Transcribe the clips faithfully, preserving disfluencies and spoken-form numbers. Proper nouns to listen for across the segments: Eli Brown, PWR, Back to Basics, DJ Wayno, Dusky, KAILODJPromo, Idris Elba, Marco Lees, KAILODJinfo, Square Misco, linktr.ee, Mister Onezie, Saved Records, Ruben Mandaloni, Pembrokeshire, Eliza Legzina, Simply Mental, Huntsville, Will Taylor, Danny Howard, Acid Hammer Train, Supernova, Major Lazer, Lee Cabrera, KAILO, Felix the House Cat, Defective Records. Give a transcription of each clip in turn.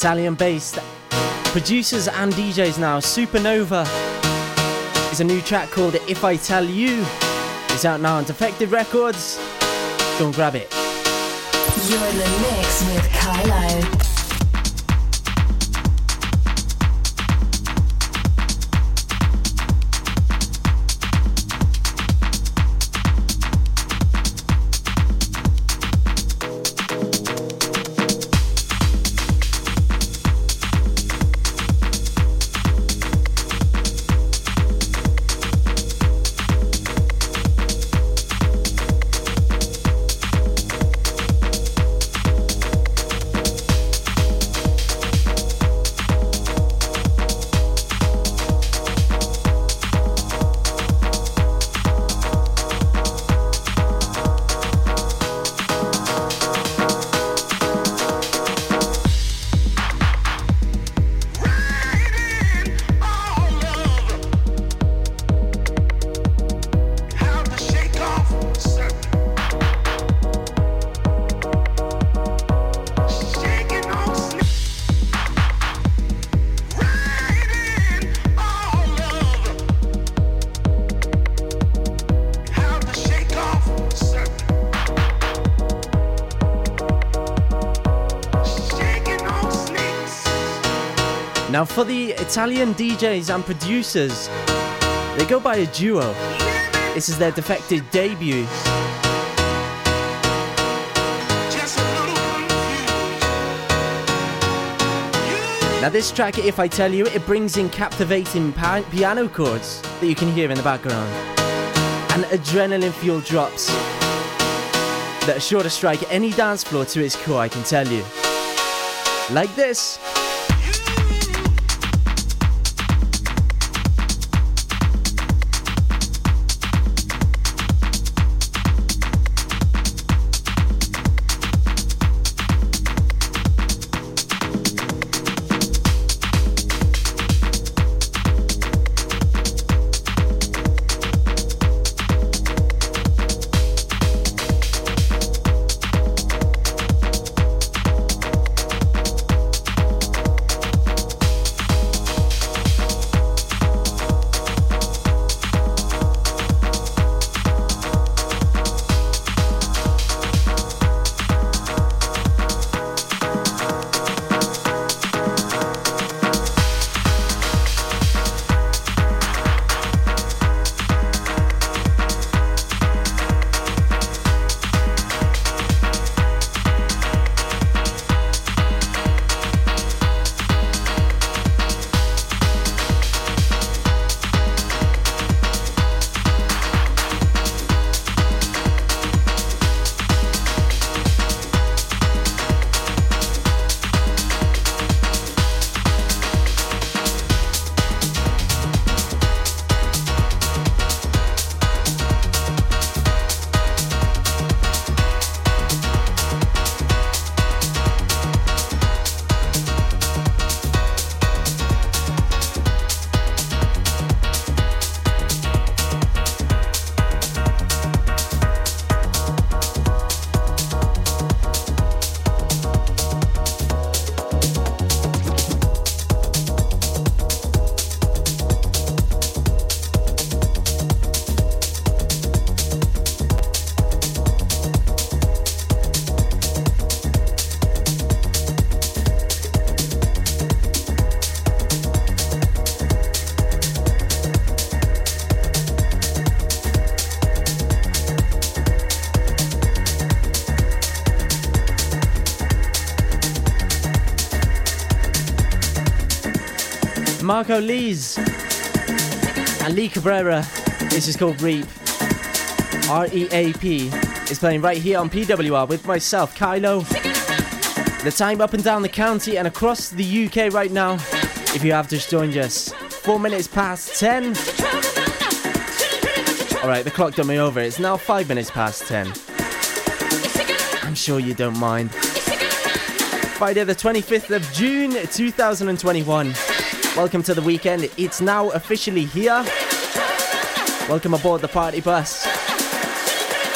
Italian-based producers and D Js now. Supernova is a new track called If I Tell You. It's out now on Defective Records. Go and grab it. You're in the mix with KAILO. Now for the Italian D Js and producers, they go by a duo. This is their Defective debut. Now this track, If I Tell You, it brings in captivating pi- piano chords that you can hear in the background, and adrenaline-fueled drops that are sure to strike any dance floor to its core, I can tell you. Like this. Marco Lees and Lee Cabrera. This is called Reap. R E A P is playing right here on P W R with myself, KAILO. The time up and down the county and across the U K right now. If you have just joined us, four minutes past ten. All right, the clock done me over. It's now five minutes past ten. I'm sure you don't mind. Friday, the twenty-fifth of June, two thousand twenty-one. Welcome to the weekend. It's now officially here. Welcome aboard the party bus.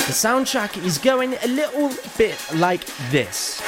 The soundtrack is going a little bit like this.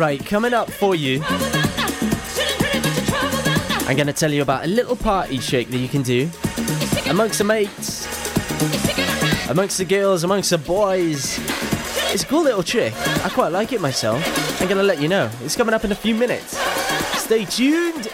Right, coming up for you, I'm going to tell you about a little party shake that you can do amongst the mates, amongst the girls, amongst the boys. It's a cool little trick. I quite like it myself. I'm going to let you know. It's coming up in a few minutes. Stay tuned.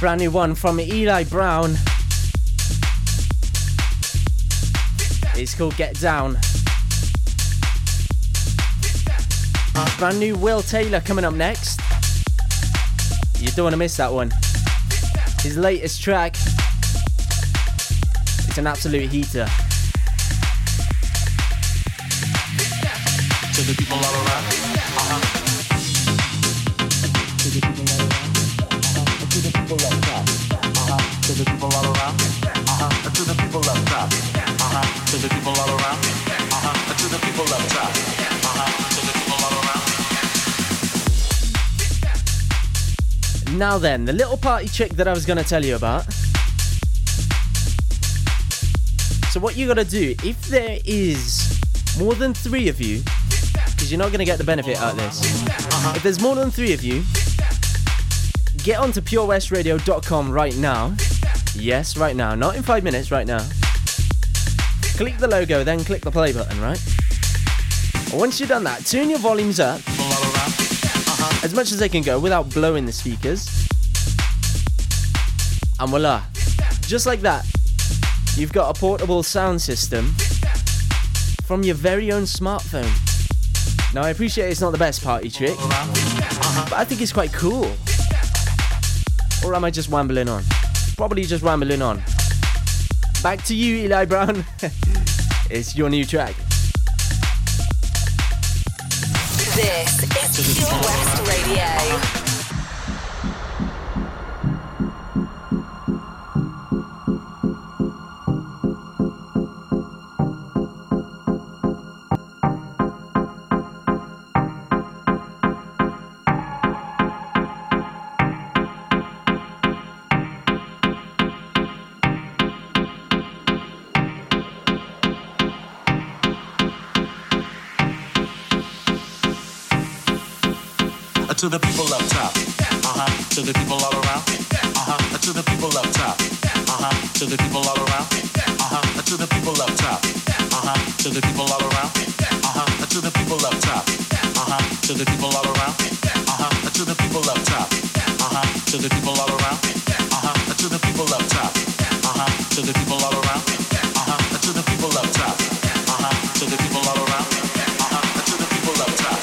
Brand new one from Eli Brown. It's called Get Down. Brand new Will Taylor coming up next. You don't want to miss that one. His latest track. It's an absolute heater. To the people all around. Uh-huh. To the people all around, uh-huh, to the people up top, uh-huh, to the people all around, uh-huh, to the people up top, uh-huh, to the people all around. Now then, the little party trick that I was going to tell you about. So what you got to do, if there is more than three of you, because you're not going to get the benefit out of this, uh-huh. If there's more than three of you, get onto pure west radio dot com right now. Yes, right now. Not in five minutes, right now. Click the logo, then click the play button, right? Once you've done that, turn your volumes up as much as they can go without blowing the speakers. And voila. Just like that, you've got a portable sound system from your very own smartphone. Now, I appreciate it's not the best party trick, but I think it's quite cool. Or am I just rambling on? Probably just rambling on. Back to you, Eli Brown. It's your new track. This is Pure West Radio. to the people up top. Uh huh. To the people all around. Uh huh. To the people up top. Uh huh. To the people all around. Uh huh. To the people up top. Uh huh. To the people all around. Uh huh. To the people up top. Uh huh. To the people all around. Uh huh. To the people up top. Uh huh. To the people all around. Uh huh. To the people up top. Uh huh. To the people all around. Uh huh. To the people up top. Uh huh. To the people all around. Uh huh. To the people up top.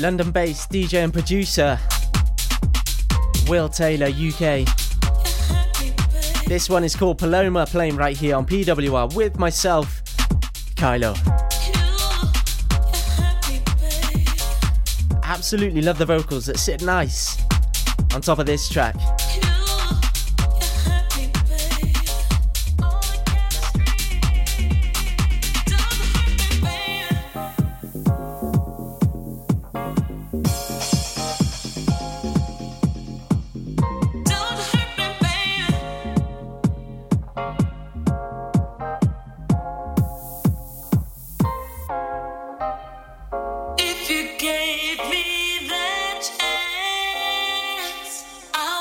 London-based D J and producer Will Taylor U K. This one is called Paloma, playing right here on P W R with myself, Kailo. Absolutely love the vocals that sit nice on top of this track. If you gave me the chance, I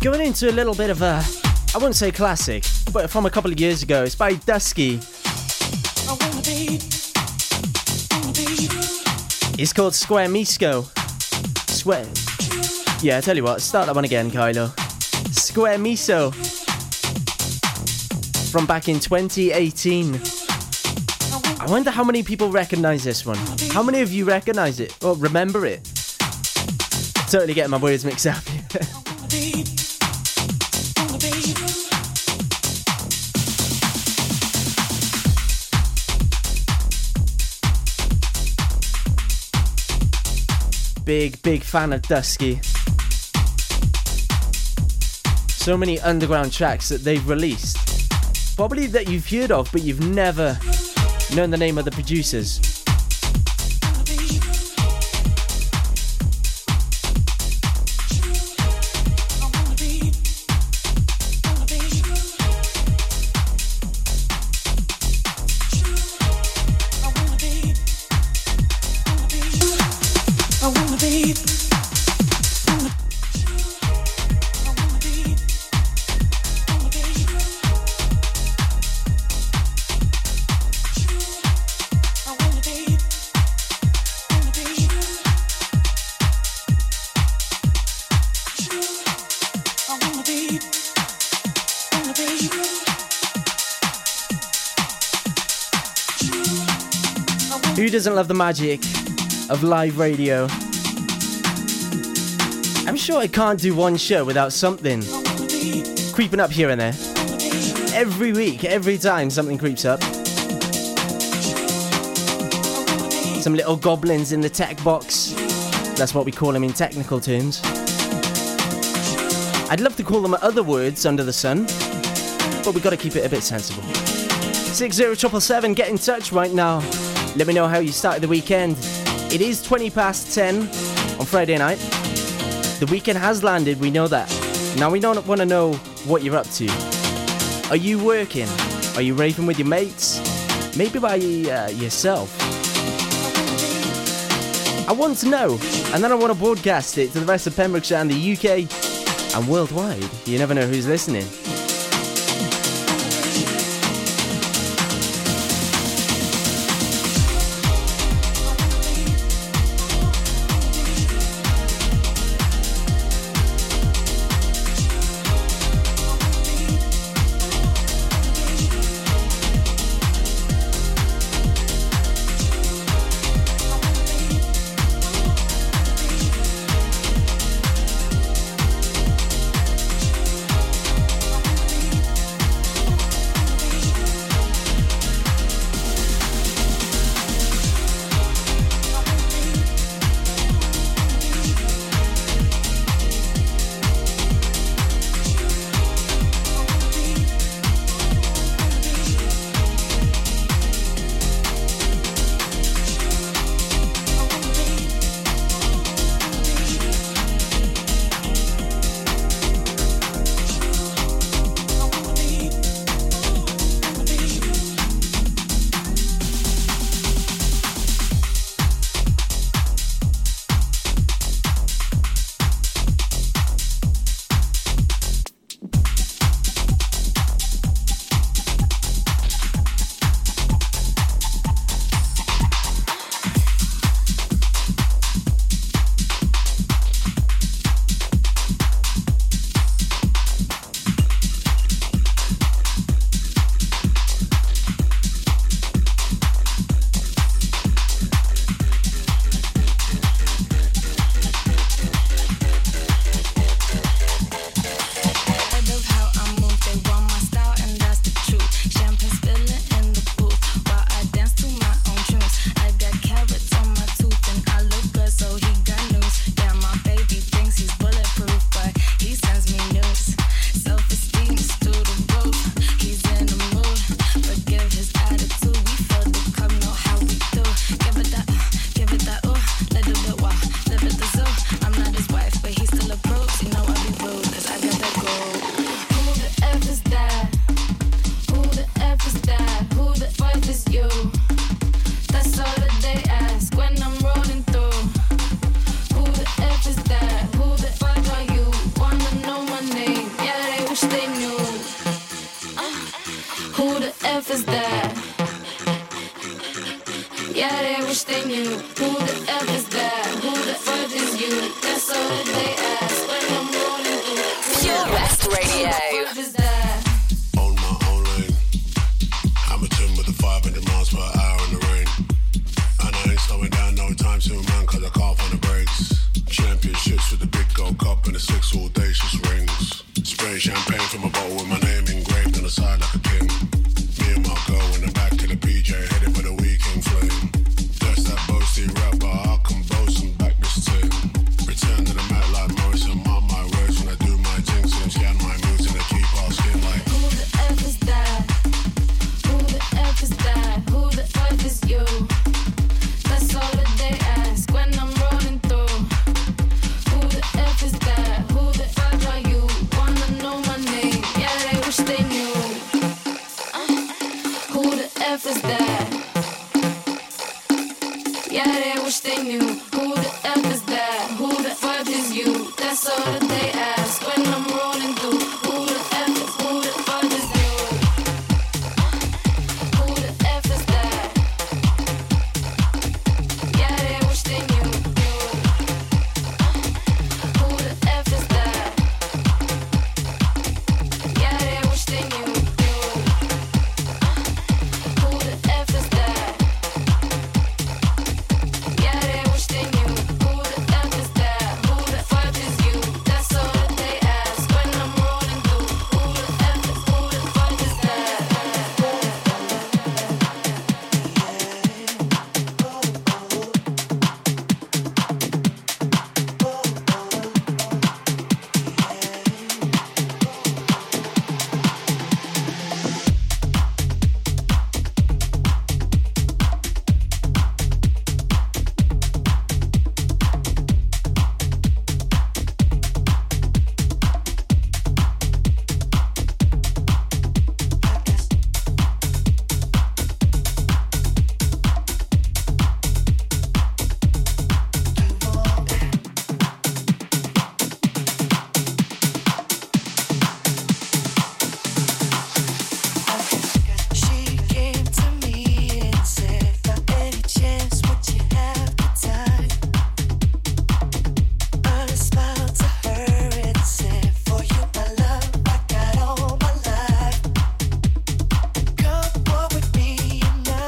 Going into a little bit of a, I wouldn't say classic, but from a couple of years ago. It's by Dusky. It's called Square Misco. Square. Yeah, I tell you what, start that one again, Kailo. Square Miso. From back in twenty eighteen. I wonder how many people recognise this one. How many of you recognise it or remember it? Totally getting my words mixed up here. Big, big fan of Dusky. So many underground tracks that they've released. Probably that you've heard of, but you've never known the name of the producers. Doesn't love the magic of live radio. I'm sure I can't do one show without something creeping up here and there. Every week, every time something creeps up. Some little goblins in the tech box. That's what we call them in technical terms. I'd love to call them other words under the sun, but we've got to keep it a bit sensible. six zero seven seven seven, get in touch right now. Let me know how you started the weekend. It is twenty past ten on Friday night. The weekend has landed, we know that. Now we don't want to know what you're up to. Are you working? Are you raving with your mates? Maybe by uh, yourself? I want to know, and then I want to broadcast it to the rest of Pembrokeshire and the U K and worldwide. You never know who's listening. that. Yeah, they wish they knew who the F is that, who the fuck is you. That's all that they ask when I'm rolling through. Pure West Radio. Who the fuck is that? On my own lane, I'm a tune with a five hundred miles per hour in the rain, and I ain't slowing down no time soon, man, cause I can't find the brakes. Championships with the big gold cup and the six audacious rings. Spray champagne from a bottle with my name engraved on the side like a king. Me and Marco in the back to the P J, headed for the weekend flame. That's that boasty rapper, I can boast and back this team. Return to the mat like Morrison, mark my words when I do my things. So scan my moves and I keep our skin like. Who the F is that? Who the F is that? Who the F is you? That's all that they ask when I'm rolling through. Who the F is that? Who the F are you? Wanna know my name? Yeah, they wish they knew. Who the F is that? Yeah, they wish they knew. Who the F is that? Who the F is you? That's all that they ask when I'm rolling through. Who the F is? Who the F is you? Who the F is that? Yeah, they wish they knew. Who the F is that? Yeah, they wish they knew. Who the F is that? Yeah, they wish they knew. Who the F is that? Who the fuck is you? That's all that they ask when I'm rolling through. Who the F is? Who the fuck is that? She came to me and said, by any chance would you have the time? I smiled to her and said, for you, my love, I got all my life. Come walk with me and I will set you free. You don't have to stand in trouble. Working day and night, you still can get around. I want you on the table more. I guess I guess you want it. I guess I guess what they can need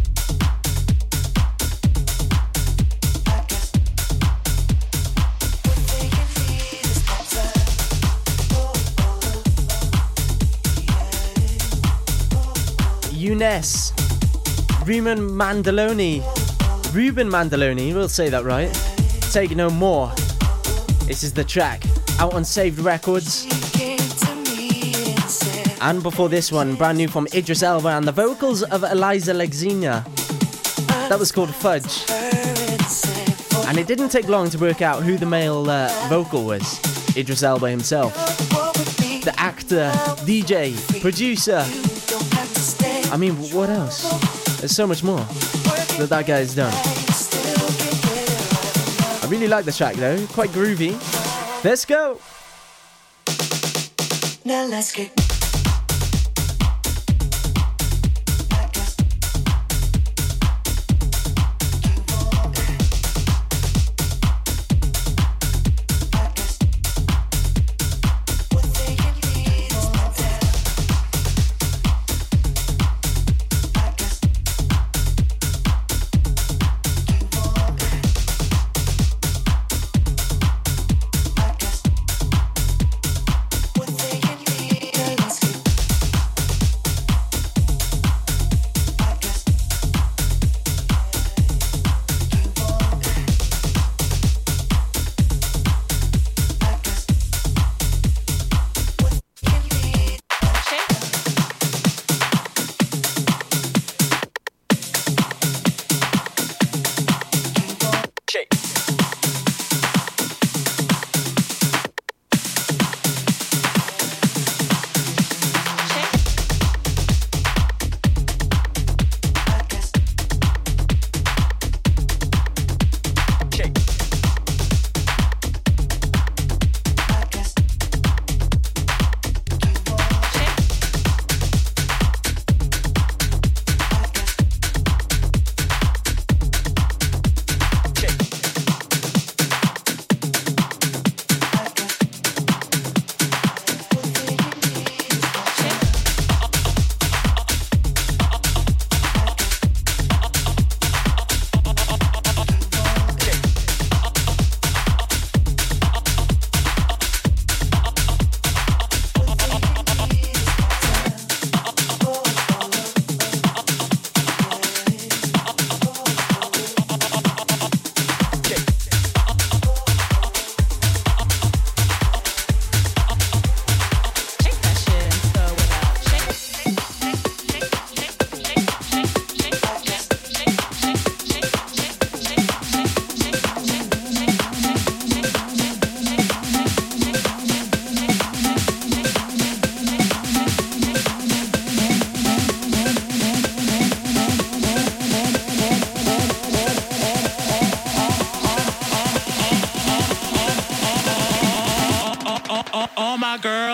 is better. Eunice, Ruben Mandaloni, Ruben Mandaloni, we'll say that right. Take No More. This is the track out on Saved Records. Came to me and said, And before this one, brand new from Idris Elba and the vocals of Eliza Legzina. That was called Fudge. her and said, for And it didn't take long to work out who the male uh, vocal was. Idris Elba himself. walk with me. The actor, D J, producer. You don't have to stay. I mean, what else? There's so much more that that guy's done. Still can get around. I really like the track though, quite groovy. Let's go! Now let's get. I guess you want it. I guess what they can need is better. I guess you want it. I guess what they can need.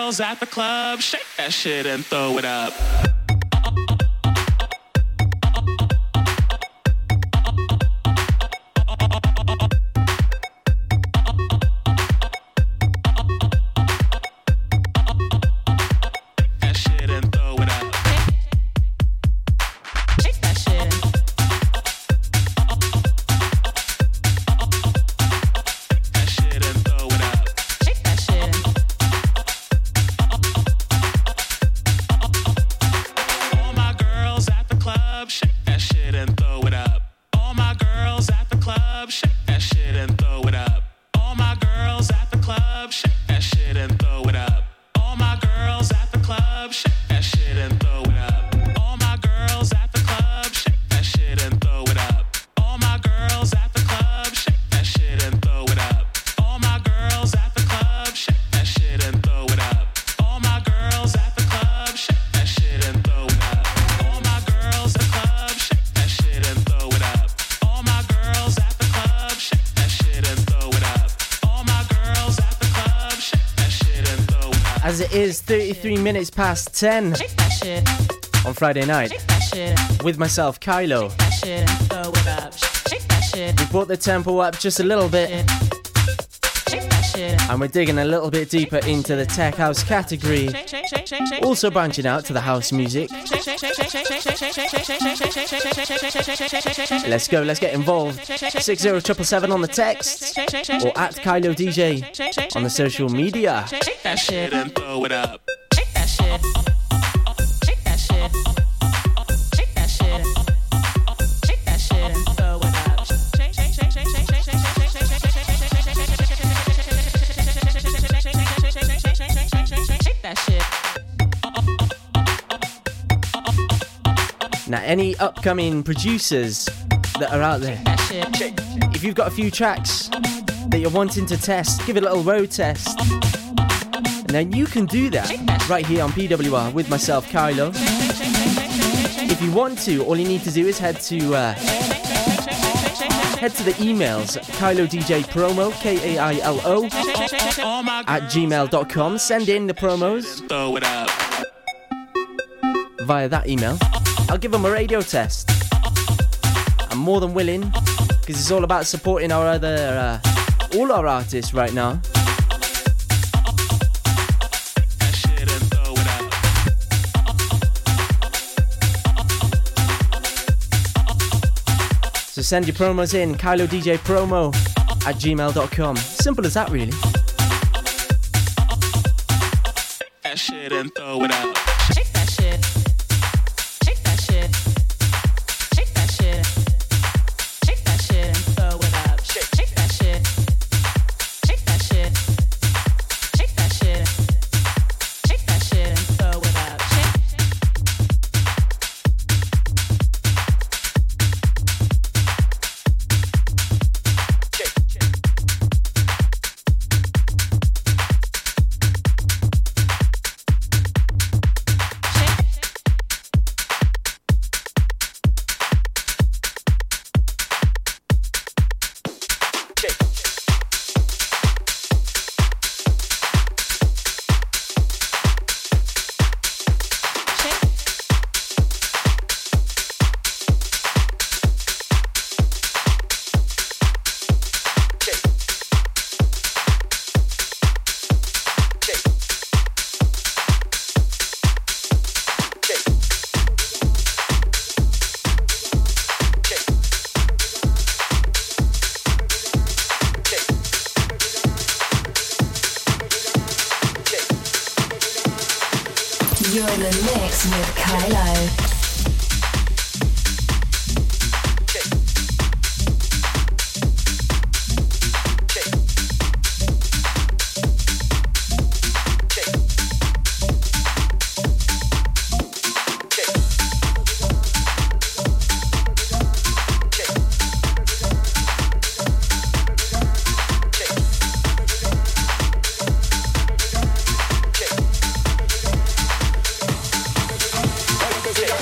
girls at the club, shake that shit and throw it up. thirty-three minutes past ten on Friday night with myself, KAILO. We brought the tempo up just a little bit and we're digging a little bit deeper into the tech house category, also branching out to the house music. Let's go, let's get involved. six zero seven seven seven on the text or at KAILODJ on the social media. Shake that shit and throw it up. Now, any upcoming producers that are out there, if you've got a few tracks that you're wanting to test, give it a little road test, and then you can do that right here on P W R with myself, KAILO. If you want to, all you need to do is head to uh, head to the emails, KAILODJPromo, K A I L O, at gmail dot com. Send in the promos via that email. I'll give them a radio test. I'm more than willing, because it's all about supporting our other, uh, all our artists right now. So send your promos in, KAILODJPromo at gmail dot com. Simple as that, really. Take that shit and throw it out. Take that shit. Yeah.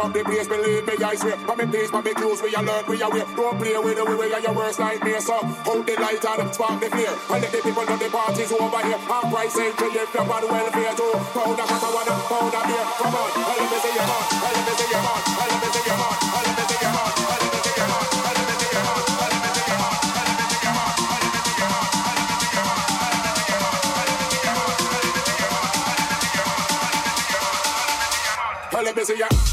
Up the place, believe me, I swear. For me peace, for me clothes, we alert, we aware. Don't play with the way of your worst nightmare. So hold the light and spark the flare. And let the people know the party's over here. Half price ain't till you flip on welfare too. Pound a hat, I want a pound a beer. Come on, I let me see your heart, I let me see your heart, I let me see your heart, I let me see your heart, I let me see your heart, I let me see your heart, I let me see your heart, I let me see your heart, I let me see your heart, I let me see your heart, I let me see your heart, I let me see your heart, I let me see your heart, I let me see your heart.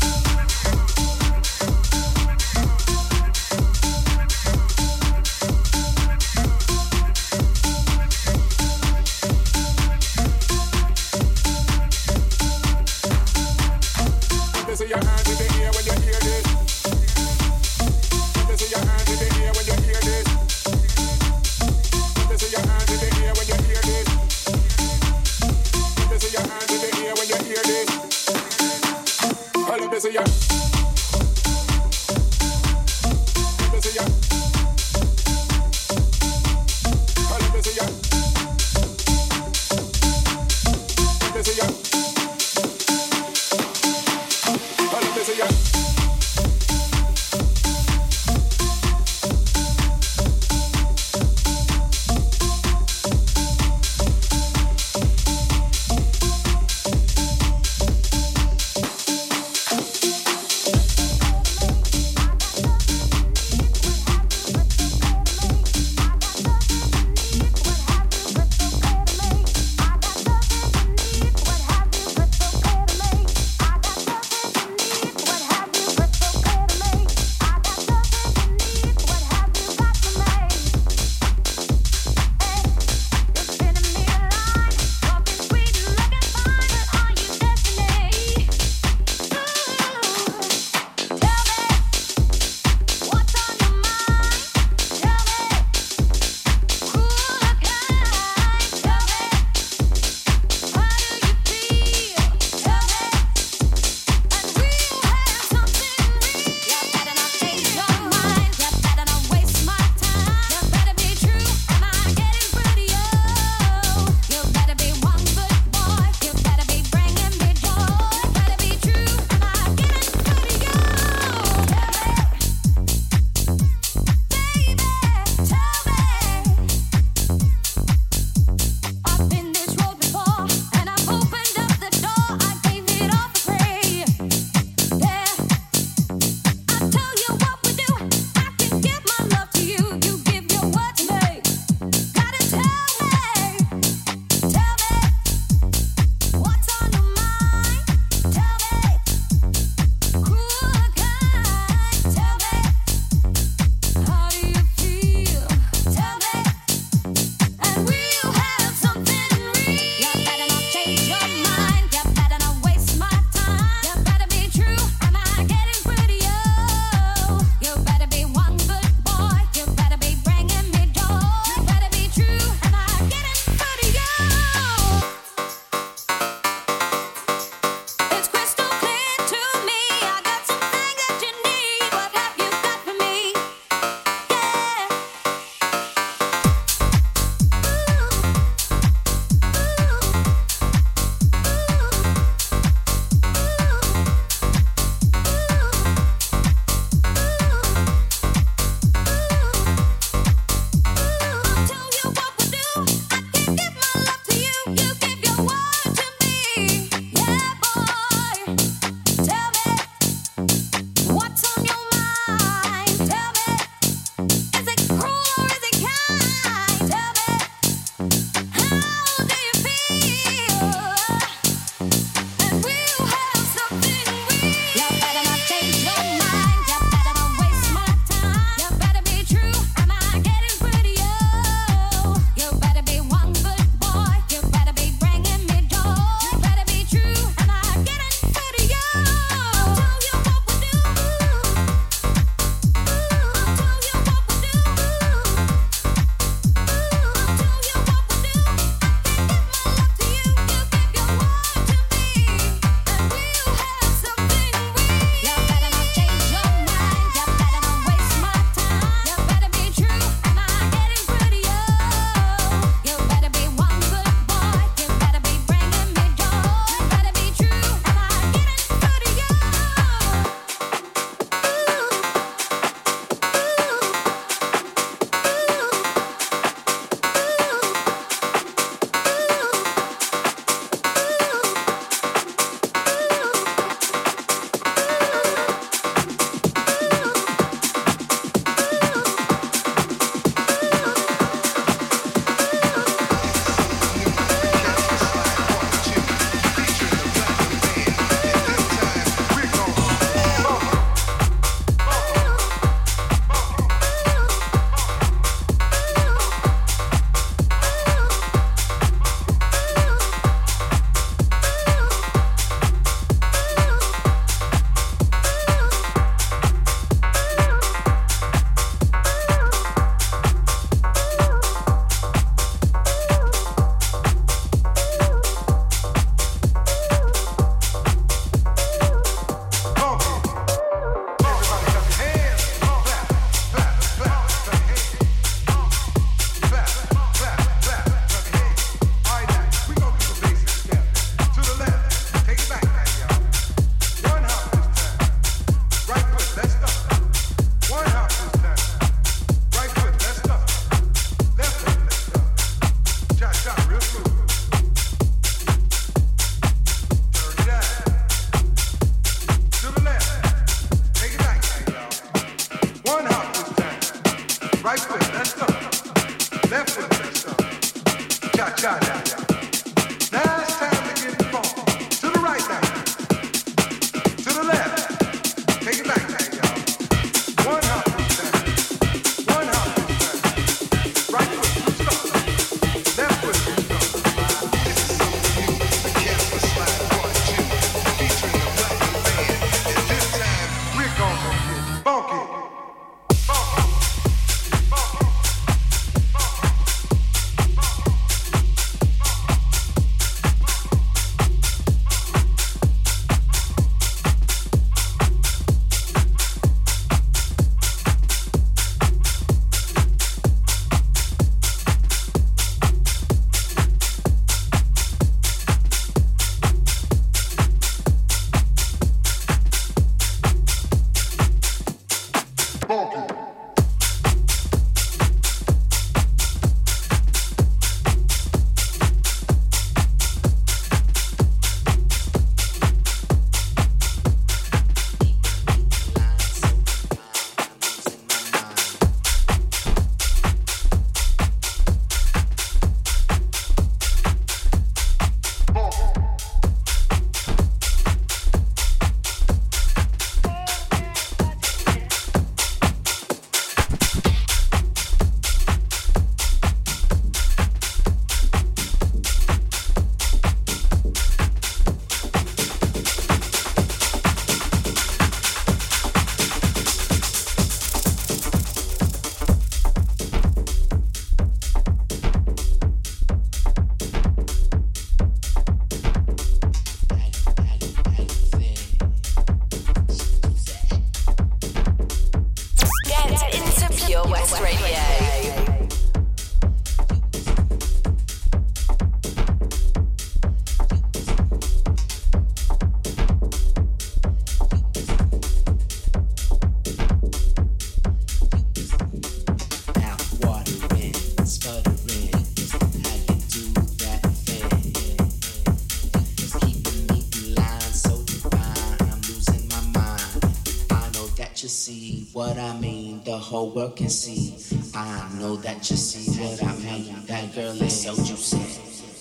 Whole world can see. I know that you see what I mean. That girl is so juicy,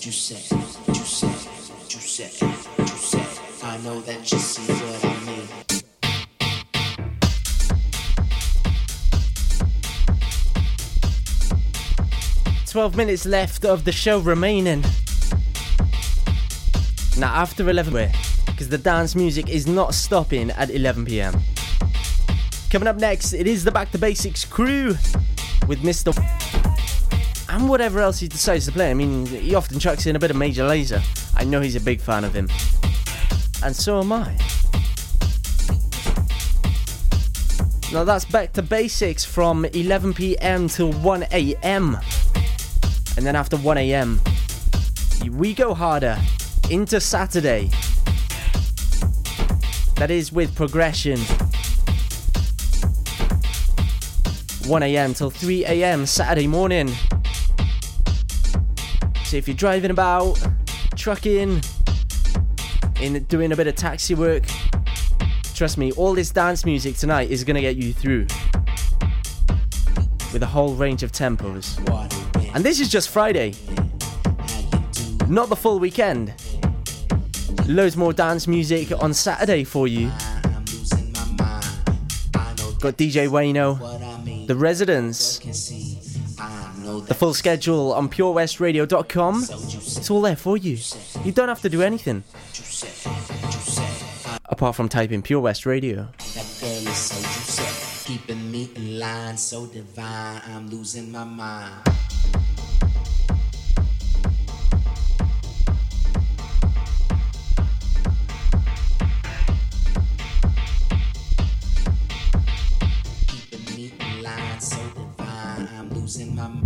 juicy, juicy, juicy, juicy. I know that you see what I mean. Twelve minutes left of the show remaining. Now after eleven, because the dance music is not stopping at eleven p m. Coming up next, it is the Back to Basics crew with Mister and whatever else he decides to play. I mean, he often chucks in a bit of Major Lazer. I know he's a big fan of him. And so am I. Now that's Back to Basics from eleven p m till one a m. And then after one a m, we go harder into Saturday. That is with progression. one a m till three a m Saturday morning. So if you're driving about, trucking, in doing a bit of taxi work, trust me, all this dance music tonight is going to get you through with a whole range of tempos. And this is just Friday, not the full weekend. Loads more dance music on Saturday for you. Got D J Wayno, The Residents, the full schedule on pure west radio dot com. It's all there for you. You don't have to do anything apart from type in Pure West Radio. That girl is so juicy, keeping me in line, so divine, I'm losing my mind. So divine, I'm losing my mind.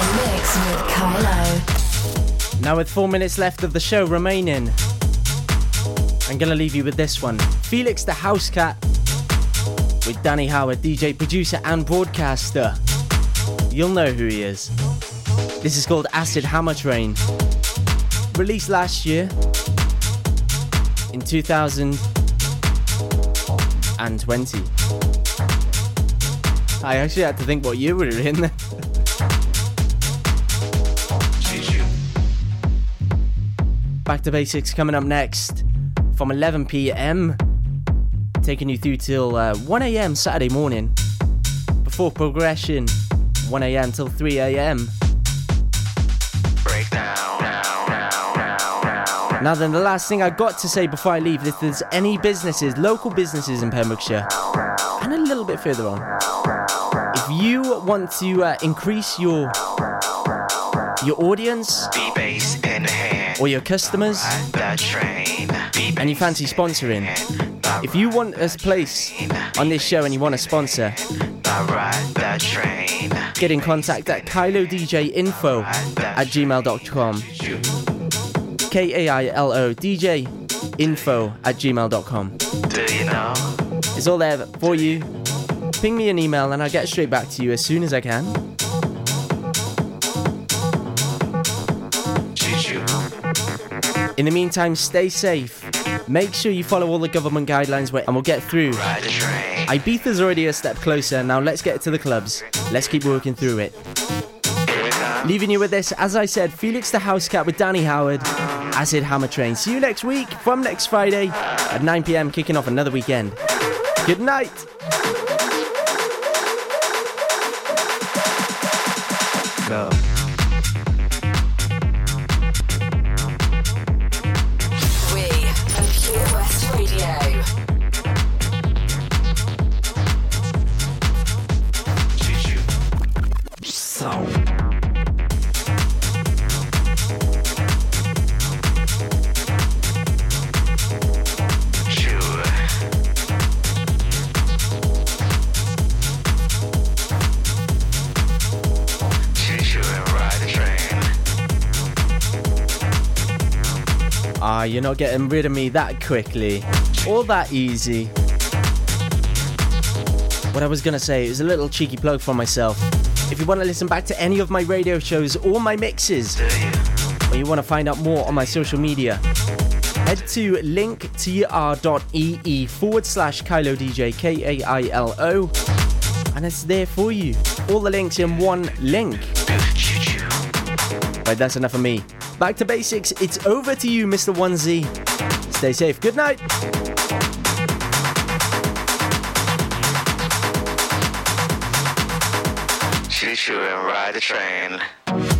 the mix with KAILO. Now with four minutes left of the show remaining, I'm going to leave you with this one. Felix the House Cat with Danny Howard, D J, producer and broadcaster. You'll know who he is. This is called Acid Hammer Train. Released last year in two thousand twenty. I actually had to think what year we were in there. Back to Basics coming up next from eleven p.m. Taking you through till uh, one a.m. Saturday morning. Before progression, one a.m. till three a.m. Now then, the last thing I got to say before I leave, if there's any businesses, local businesses in Pembrokeshire, and a little bit further on, if you want to uh, increase your your audience, or your customers, and you fancy sponsoring, if you want a place on this show and you want a sponsor, get in contact at kailodjinfo at gmail dot com. K A I L O D J info at gmail dot com. Do you know? It's all there for you. Ping me an email and I'll get straight back to you as soon as I can. In the meantime, stay safe. Make sure you follow all the government guidelines and we'll get through. Ibiza's already a step closer. Now let's get to the clubs. Let's keep working through it. Leaving you with this, as I said, Felix the House Cat with Danny Howard, Acid Hammer Train. See you next week from next Friday at nine p.m, kicking off another weekend. Good night. Go. We are Pure West Radio. So. Ah, you're not getting rid of me that quickly or that easy. What I was going to say is a little cheeky plug for myself. If you want to listen back to any of my radio shows or my mixes, or you want to find out more on my social media, head to linktr.ee forward slash KAILODJ, K A I L O, and it's there for you. All the links in one link. Right, that's enough of me. Back to Basics, it's over to you, Mister Onezie. Stay safe. Good night. Choo-choo and ride the train.